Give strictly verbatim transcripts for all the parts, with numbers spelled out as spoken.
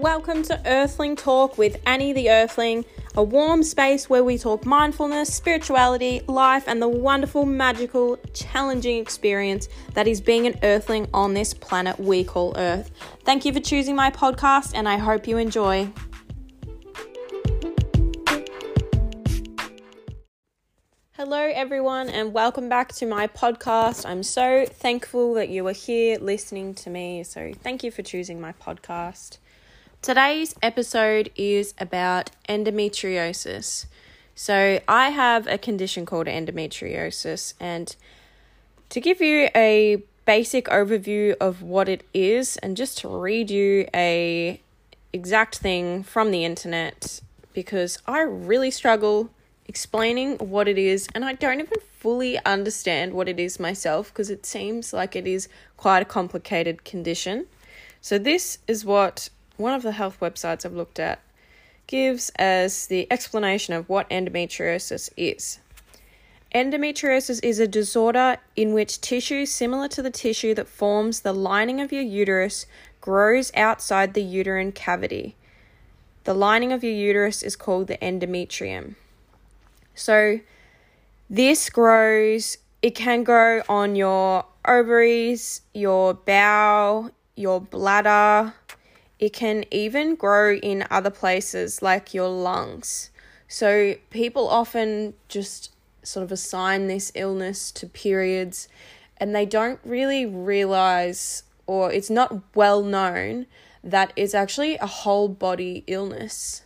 welcome to Earthling Talk with Annie the Earthling, a warm space where we talk mindfulness, spirituality, life, and the wonderful, magical, challenging experience that is being an Earthling on this planet we call Earth. Thank you for choosing my podcast, and I hope you enjoy. Hello everyone and welcome back to my podcast. I'm so thankful that you are here listening to me, so thank you for choosing my podcast. Today's episode is about endometriosis. So I have a condition called endometriosis, and to give you a basic overview of what it is and just to read you a exact thing from the internet, because I really struggle explaining what it is, and I don't even fully understand what it is myself because it seems like it is quite a complicated condition. So this is what one of the health websites I've looked at gives as the explanation of what endometriosis is. Endometriosis is a disorder in which tissue similar to the tissue that forms the lining of your uterus grows outside the uterine cavity. The lining of your uterus is called the endometrium. So this grows, it can grow on your ovaries, your bowel, your bladder. It can even grow in other places like your lungs. So people often just sort of assign this illness to periods, and they don't really realize, or it's not well known, that it's actually a whole body illness.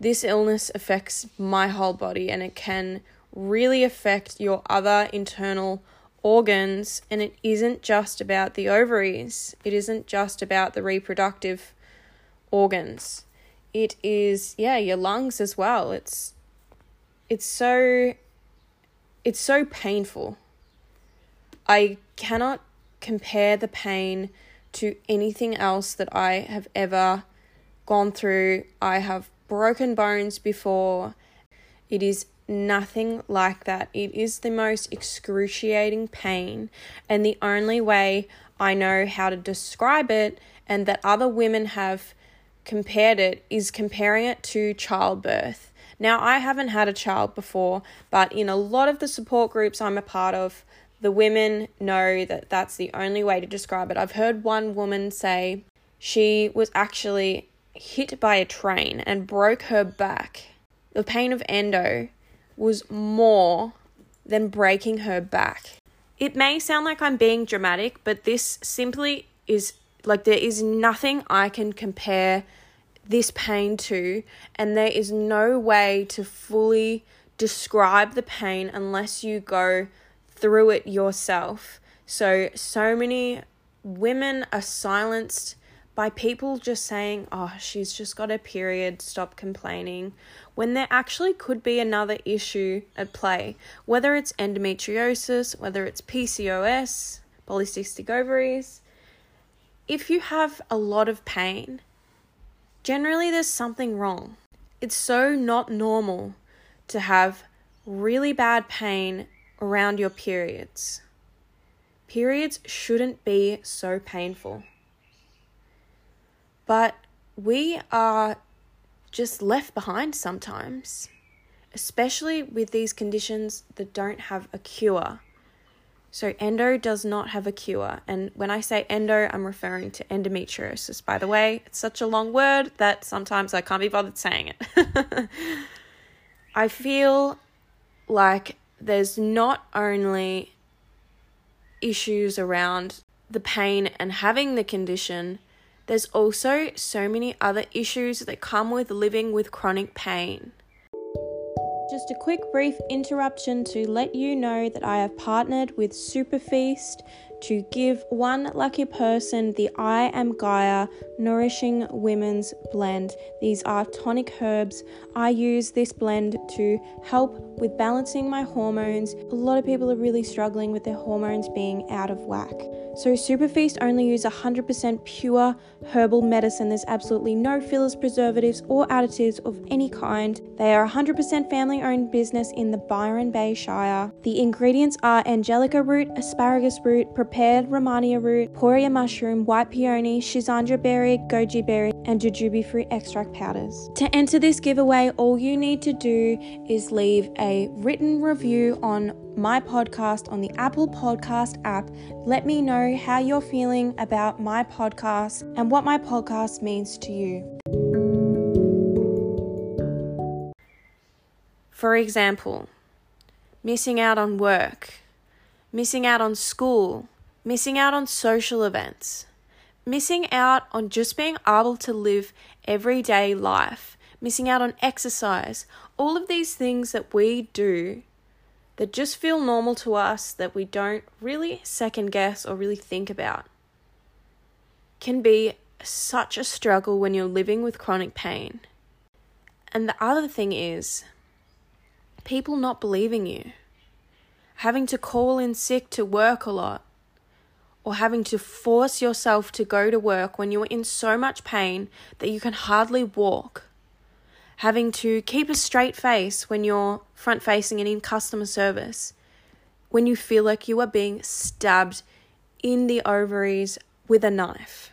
This illness affects my whole body, and it can really affect your other internal organs. And it isn't just about the ovaries. It isn't just about the reproductive organs. It is, yeah, your lungs as well. It's, it's so, it's so painful. I cannot compare the pain to anything else that I have ever gone through. I have broken bones before. It is nothing like that. It is the most excruciating pain, and the only way I know how to describe it and that other women have compared it is comparing it to childbirth. Now, I haven't had a child before, but in a lot of the support groups I'm a part of, the women know that that's the only way to describe it. I've heard one woman say she was actually hit by a train and broke her back. The pain of endo was more than breaking her back. It may sound like I'm being dramatic, but this simply is, like, there is nothing I can compare this pain to, and there is no way to fully describe the pain unless you go through it yourself. So, so many women are silenced by people just saying, oh, she's just got her period, stop complaining, when there actually could be another issue at play, whether it's endometriosis, whether it's P C O S, polycystic ovaries. If you have a lot of pain, generally there's something wrong. It's so not normal to have really bad pain around your periods. Periods shouldn't be so painful. But we are just left behind sometimes, especially with these conditions that don't have a cure. So endo does not have a cure. And when I say endo, I'm referring to endometriosis. By the way, it's such a long word that sometimes I can't be bothered saying it. I feel like there's not only issues around the pain and having the condition, there's also so many other issues that come with living with chronic pain. Just a quick brief interruption to let you know that I have partnered with Superfeast to give one lucky person the I Am Gaia Nourishing Women's Blend. These are tonic herbs. I use this blend to help with balancing my hormones. A lot of people are really struggling with their hormones being out of whack. So Superfeast only use one hundred percent pure herbal medicine. There's absolutely no fillers, preservatives, or additives of any kind. They are one hundred percent family-owned business in the Byron Bay Shire. The ingredients are angelica root, asparagus root, paired Romania root, poria mushroom, white peony, Shizandra berry, goji berry, and jujube fruit extract powders. To enter this giveaway, all you need to do is leave a written review on my podcast on the Apple Podcast app. Let me know how you're feeling about my podcast and what my podcast means to you. For example, missing out on work, missing out on school, missing out on social events, missing out on just being able to live everyday life, missing out on exercise, all of these things that we do that just feel normal to us, that we don't really second guess or really think about, can be such a struggle when you're living with chronic pain. And the other thing is, people not believing you, having to call in sick to work a lot, or having to force yourself to go to work when you're in so much pain that you can hardly walk, having to keep a straight face when you're front-facing and in customer service, when you feel like you are being stabbed in the ovaries with a knife.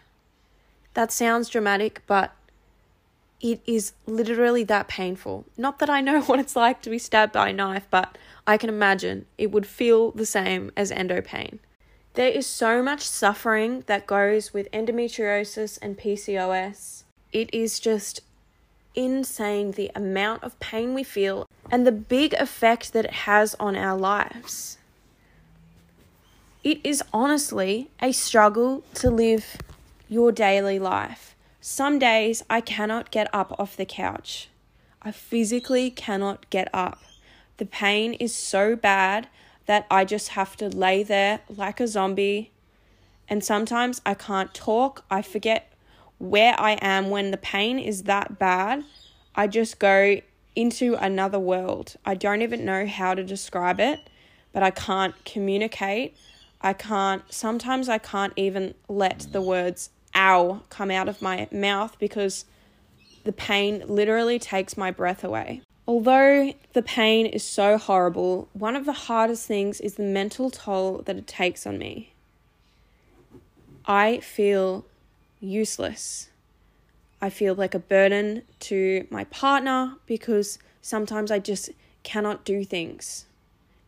That sounds dramatic, but it is literally that painful. Not that I know what it's like to be stabbed by a knife, but I can imagine it would feel the same as endo pain. There is so much suffering that goes with endometriosis and P C O S. It is just insane the amount of pain we feel and the big effect that it has on our lives. It is honestly a struggle to live your daily life. Some days I cannot get up off the couch. I physically cannot get up. The pain is so bad that I just have to lay there like a zombie. And sometimes I can't talk. I forget where I am when the pain is that bad. I just go into another world. I don't even know how to describe it, but I can't communicate. I can't, sometimes I can't even let the words ow come out of my mouth because the pain literally takes my breath away. Although the pain is so horrible, one of the hardest things is the mental toll that it takes on me. I feel useless. I feel like a burden to my partner because sometimes I just cannot do things.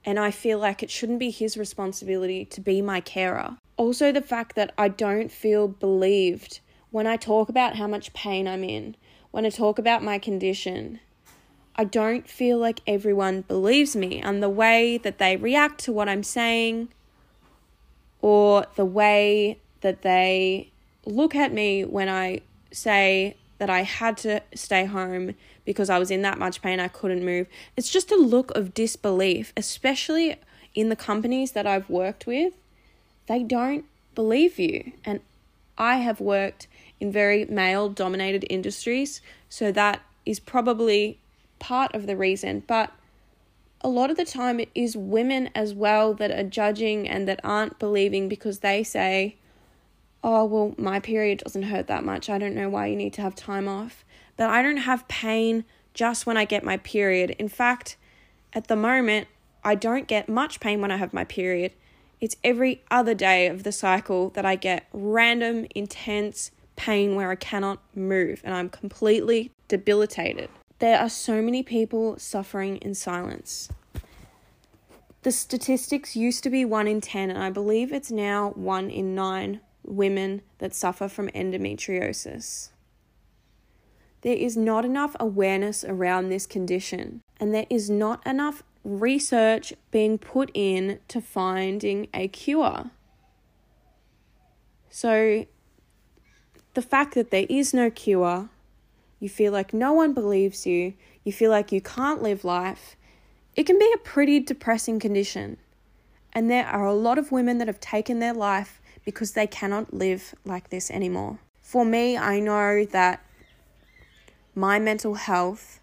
And I feel like it shouldn't be his responsibility to be my carer. Also, the fact that I don't feel believed when I talk about how much pain I'm in, when I talk about my condition, I don't feel like everyone believes me, and the way that they react to what I'm saying or the way that they look at me when I say that I had to stay home because I was in that much pain I couldn't move. It's just a look of disbelief, especially in the companies that I've worked with. They don't believe you. And I have worked in very male-dominated industries, so that is probably part of the reason. But a lot of the time it is women as well that are judging and that aren't believing because they say, oh, well, my period doesn't hurt that much. I don't know why you need to have time off. But I don't have pain just when I get my period. In fact, at the moment, I don't get much pain when I have my period. It's every other day of the cycle that I get random, intense pain where I cannot move and I'm completely debilitated. There are so many people suffering in silence. The statistics used to be one in ten, and I believe it's now one in nine women that suffer from endometriosis. There is not enough awareness around this condition, and there is not enough research being put in to finding a cure. So the fact that there is no cure, you feel like no one believes you, you feel like you can't live life, it can be a pretty depressing condition. And there are a lot of women that have taken their life because they cannot live like this anymore. For me, I know that my mental health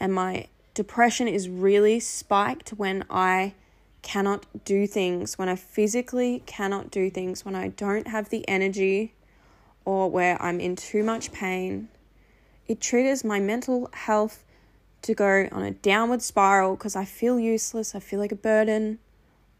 and my depression is really spiked when I cannot do things, when I physically cannot do things, when I don't have the energy or where I'm in too much pain. It triggers my mental health to go on a downward spiral because I feel useless, I feel like a burden,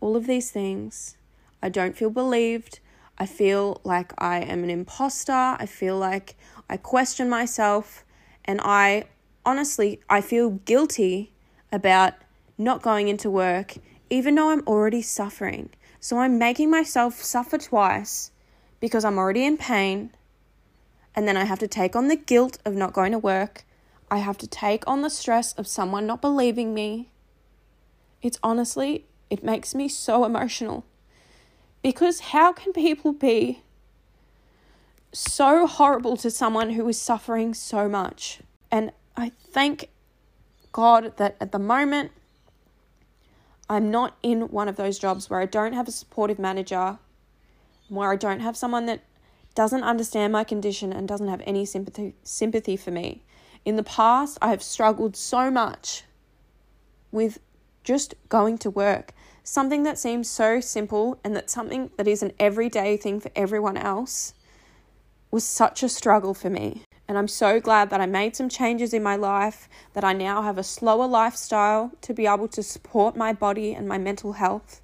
all of these things. I don't feel believed. I feel like I am an imposter. I feel like I question myself, and I honestly, I feel guilty about not going into work, even though I'm already suffering. So I'm making myself suffer twice because I'm already in pain, and then I have to take on the guilt of not going to work. I have to take on the stress of someone not believing me. It's honestly, it makes me so emotional. Because how can people be so horrible to someone who is suffering so much? And I thank God that at the moment, I'm not in one of those jobs where I don't have a supportive manager, where I don't have someone that doesn't understand my condition and doesn't have any sympathy sympathy for me. In the past, I have struggled so much with just going to work. Something that seems so simple, and that's something that is an everyday thing for everyone else, was such a struggle for me. And I'm so glad that I made some changes in my life, that I now have a slower lifestyle to be able to support my body and my mental health.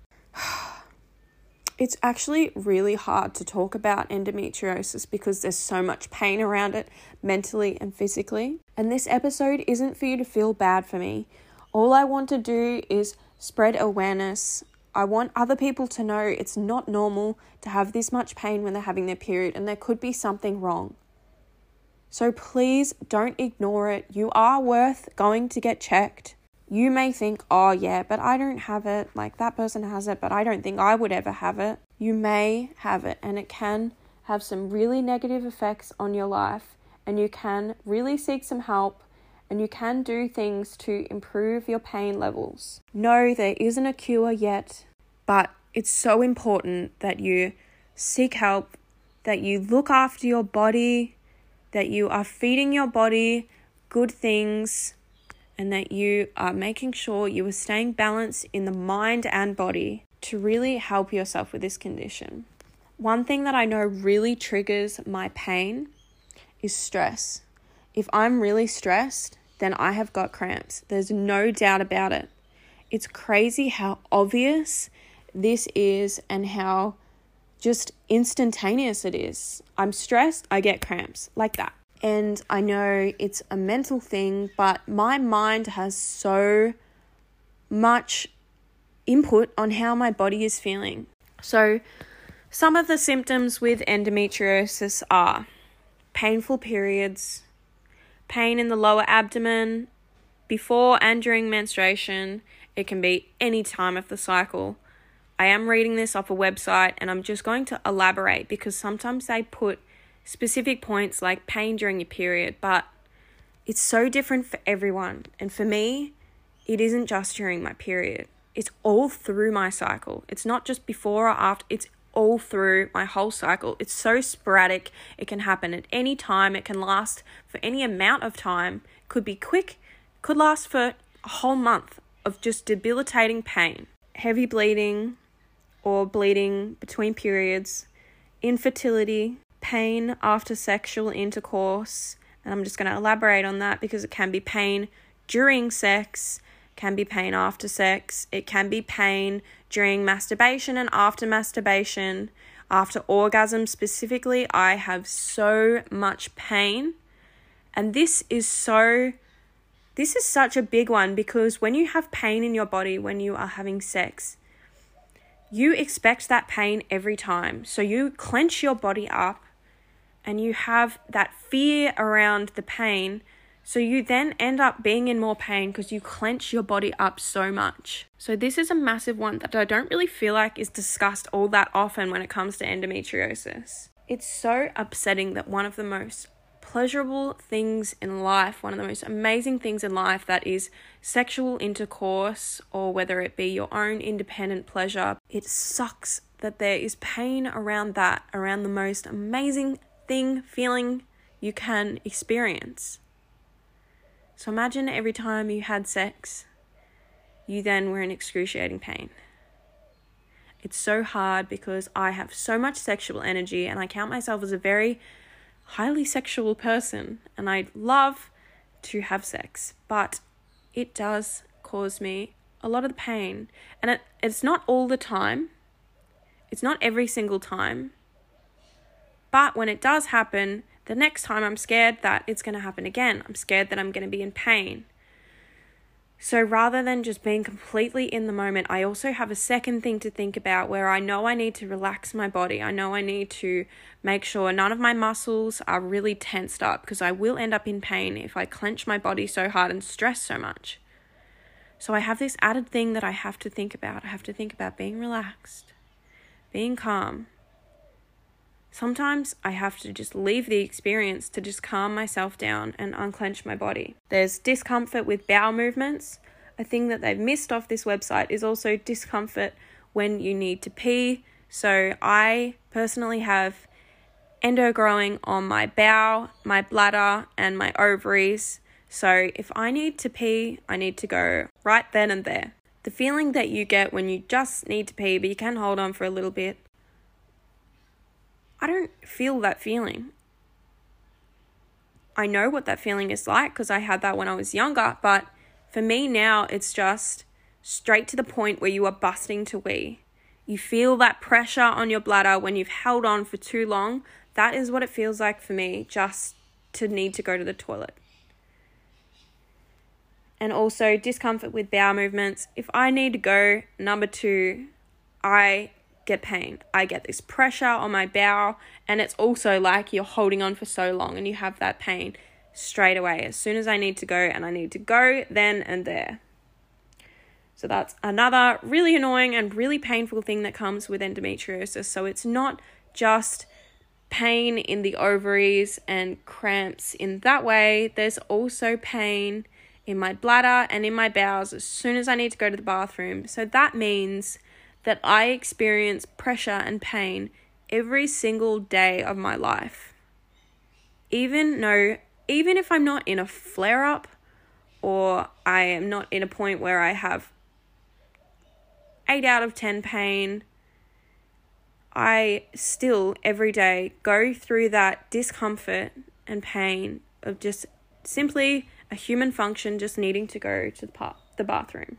It's actually really hard to talk about endometriosis because there's so much pain around it, mentally and physically. And this episode isn't for you to feel bad for me. All I want to do is spread awareness. I want other people to know it's not normal to have this much pain when they're having their period, and there could be something wrong. So please don't ignore it. You are worth going to get checked. You may think, oh yeah, but I don't have it. Like that person has it, but I don't think I would ever have it. You may have it, and it can have some really negative effects on your life, and you can really seek some help. And you can do things to improve your pain levels. No, there isn't a cure yet, but it's so important that you seek help, that you look after your body, that you are feeding your body good things, and that you are making sure you are staying balanced in the mind and body to really help yourself with this condition. One thing that I know really triggers my pain is stress. If I'm really stressed, then I have got cramps. There's no doubt about it. It's crazy how obvious this is and how just instantaneous it is. I'm stressed, I get cramps, like that. And I know it's a mental thing, but my mind has so much input on how my body is feeling. So some of the symptoms with endometriosis are painful periods, pain in the lower abdomen, before and during menstruation. It can be any time of the cycle. I am reading this off a website, and I'm just going to elaborate because sometimes they put specific points like pain during your period, but it's so different for everyone. And for me, it isn't just during my period. It's all through my cycle. It's not just before or after. It's all through my whole cycle. It's so sporadic. It can happen at any time. It can last for any amount of time. Could be quick, could last for a whole month of just debilitating pain. Heavy bleeding or bleeding between periods, infertility, pain after sexual intercourse. And I'm just going to elaborate on that because it can be pain during sex, can be pain after sex, it can be pain during masturbation and after masturbation, after orgasm specifically. I have so much pain, and this is so, this is such a big one, because when you have pain in your body when you are having sex, you expect that pain every time. So you clench your body up and you have that fear around the pain. So you then end up being in more pain because you clench your body up so much. So this is a massive one that I don't really feel like is discussed all that often when it comes to endometriosis. It's so upsetting that one of the most pleasurable things in life, one of the most amazing things in life, that is sexual intercourse, or whether it be your own independent pleasure, it sucks that there is pain around that, around the most amazing thing, feeling you can experience. So imagine every time you had sex, you then were in excruciating pain. It's so hard because I have so much sexual energy, and I count myself as a very highly sexual person, and I love to have sex, but it does cause me a lot of the pain. And it, it's not all the time. It's not every single time. But when it does happen, the next time I'm scared that it's going to happen again. I'm scared that I'm going to be in pain. So rather than just being completely in the moment, I also have a second thing to think about where I know I need to relax my body. I know I need to make sure none of my muscles are really tensed up, because I will end up in pain if I clench my body so hard and stress so much. So I have this added thing that I have to think about. I have to think about being relaxed, being calm. Sometimes I have to just leave the experience to just calm myself down and unclench my body. There's discomfort with bowel movements. A thing that they've missed off this website is also discomfort when you need to pee. So I personally have endo growing on my bowel, my bladder, and my ovaries. So if I need to pee, I need to go right then and there. The feeling that you get when you just need to pee, but you can hold on for a little bit. I don't feel that feeling. I know what that feeling is like because I had that when I was younger, but for me now it's just straight to the point where you are busting to wee. You feel that pressure on your bladder when you've held on for too long. That is what it feels like for me, just to need to go to the toilet. And also discomfort with bowel movements. If I need to go, number two, I get pain. I get this pressure on my bowel, and it's also like you're holding on for so long and you have that pain straight away as soon as I need to go, and I need to go then and there. So that's another really annoying and really painful thing that comes with endometriosis. So it's not just pain in the ovaries and cramps in that way. There's also pain in my bladder and in my bowels as soon as I need to go to the bathroom. So that means that I experience pressure and pain every single day of my life. Even though, even if I'm not in a flare-up, or I am not in a point where I have eight out of ten pain, I still every day go through that discomfort and pain of just simply a human function, just needing to go to the, pa- the bathroom.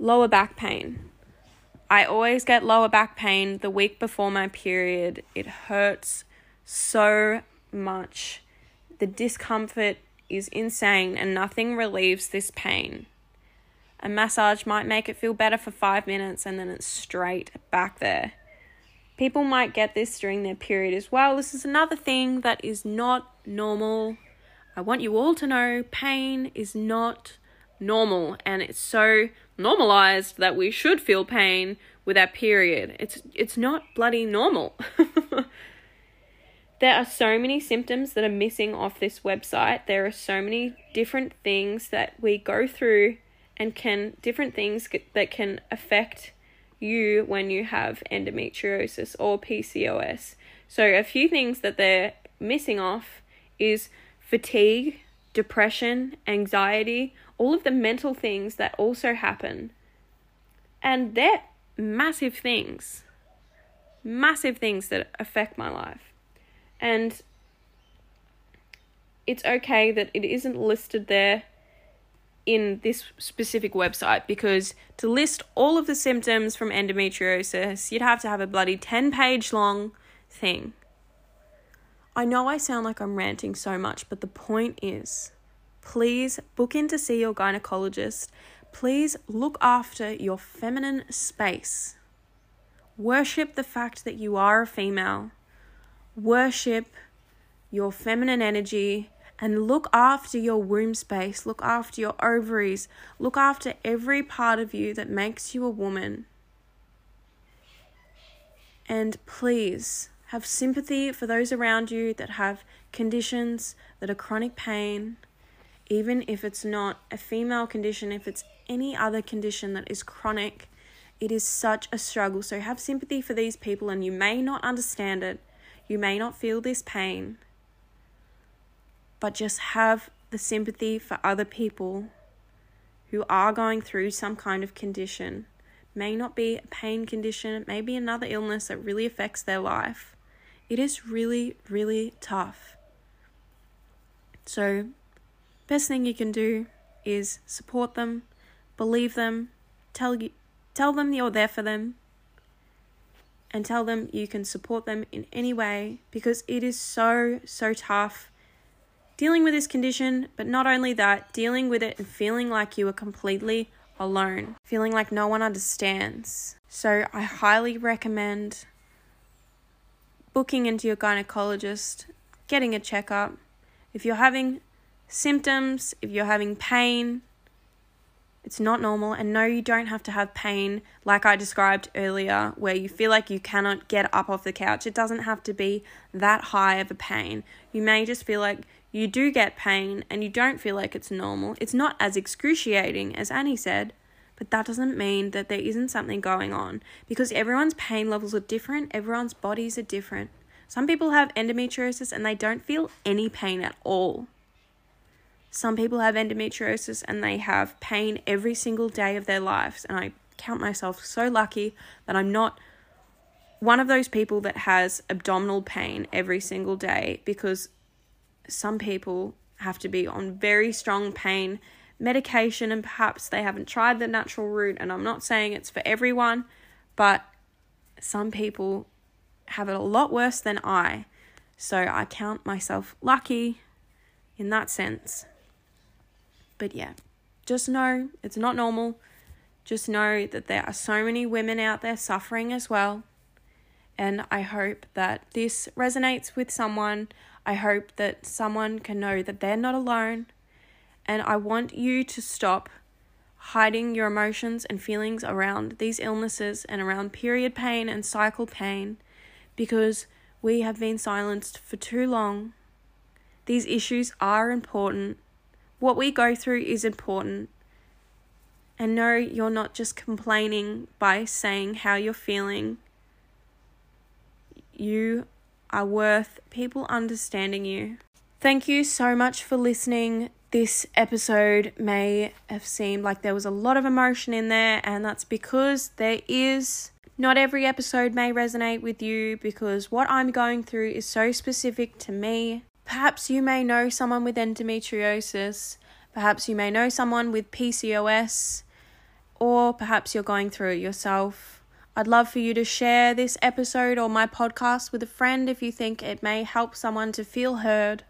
Lower back pain. I always get lower back pain the week before my period. It hurts so much. The discomfort is insane and nothing relieves this pain. A massage might make it feel better for five minutes and then it's straight back there. People might get this during their period as well. This is another thing that is not normal. I want you all to know pain is not normal, and it's so normalized that we should feel pain with our period. It's it's not bloody normal. There are so many symptoms that are missing off this website. There are so many different things that we go through and can different things that can affect you when you have endometriosis or P C O S. So a few things that they're missing off is fatigue, depression, anxiety, all of the mental things that also happen. And they're massive things, massive things that affect my life. And it's okay that it isn't listed there in this specific website, because to list all of the symptoms from endometriosis, you'd have to have a bloody ten page long thing. I know I sound like I'm ranting so much, but the point is, please book in to see your gynecologist. Please look after your feminine space. Worship the fact that you are a female. Worship your feminine energy and look after your womb space. Look after your ovaries. Look after every part of you that makes you a woman. And please, have sympathy for those around you that have conditions that are chronic pain, even if it's not a female condition, if it's any other condition that is chronic, it is such a struggle. So have sympathy for these people, and you may not understand it. You may not feel this pain, but just have the sympathy for other people who are going through some kind of condition. It may not be a pain condition. It may be another illness that really affects their life. It is really, really tough. So, best thing you can do is support them, believe them, tell you, tell them you're there for them, and tell them you can support them in any way, because it is so, so tough dealing with this condition, but not only that, dealing with it and feeling like you are completely alone, feeling like no one understands. So I highly recommend booking into your gynecologist, getting a checkup. If you're having symptoms, if you're having pain, it's not normal. And no, you don't have to have pain like I described earlier, where you feel like you cannot get up off the couch. It doesn't have to be that high of a pain. You may just feel like you do get pain and you don't feel like it's normal. It's not as excruciating as Annie said, but that doesn't mean that there isn't something going on, because everyone's pain levels are different. Everyone's bodies are different. Some people have endometriosis and they don't feel any pain at all. Some people have endometriosis and they have pain every single day of their lives. And I count myself so lucky that I'm not one of those people that has abdominal pain every single day, because some people have to be on very strong pain medication and perhaps they haven't tried the natural route. And I'm not saying it's for everyone, but some people have it a lot worse than I. So I count myself lucky in that sense. But yeah, just know it's not normal. Just know that there are so many women out there suffering as well. And I hope that this resonates with someone. I hope that someone can know that they're not alone. And I want you to stop hiding your emotions and feelings around these illnesses and around period pain and cycle pain, because we have been silenced for too long. These issues are important. What we go through is important. And no, you're not just complaining by saying how you're feeling. You are worth people understanding you. Thank you so much for listening. This episode may have seemed like there was a lot of emotion in there, and that's because there is. Not every episode may resonate with you, because what I'm going through is so specific to me. Perhaps you may know someone with endometriosis, perhaps you may know someone with P C O S, or perhaps you're going through it yourself. I'd love for you to share this episode or my podcast with a friend if you think it may help someone to feel heard.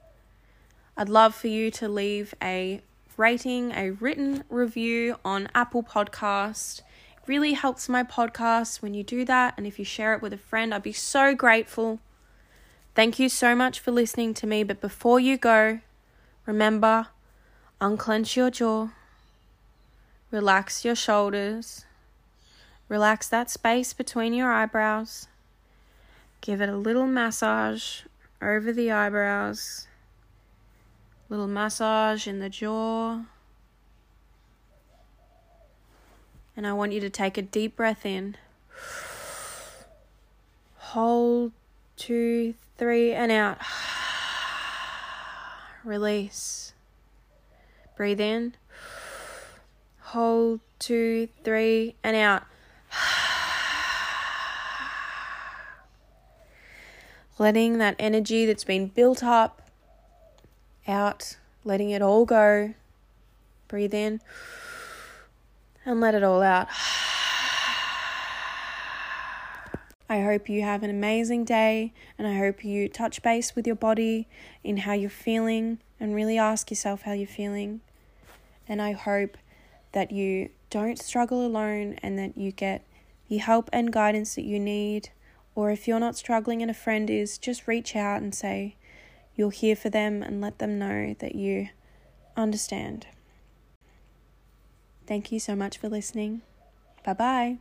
I'd love for you to leave a rating, a written review on Apple Podcast. It really helps my podcast when you do that, and if you share it with a friend, I'd be so grateful. Thank you so much for listening to me, but before you go, remember, unclench your jaw, relax your shoulders, relax that space between your eyebrows, give it a little massage over the eyebrows, little massage in the jaw, and I want you to take a deep breath in, hold, two, three, and out. Release. Breathe in. Hold, two, three, and out. Letting that energy that's been built up out, letting it all go. Breathe in and let it all out. I hope you have an amazing day, and I hope you touch base with your body in how you're feeling and really ask yourself how you're feeling. And I hope that you don't struggle alone and that you get the help and guidance that you need. Or if you're not struggling and a friend is, just reach out and say you're here for them and let them know that you understand. Thank you so much for listening. Bye-bye.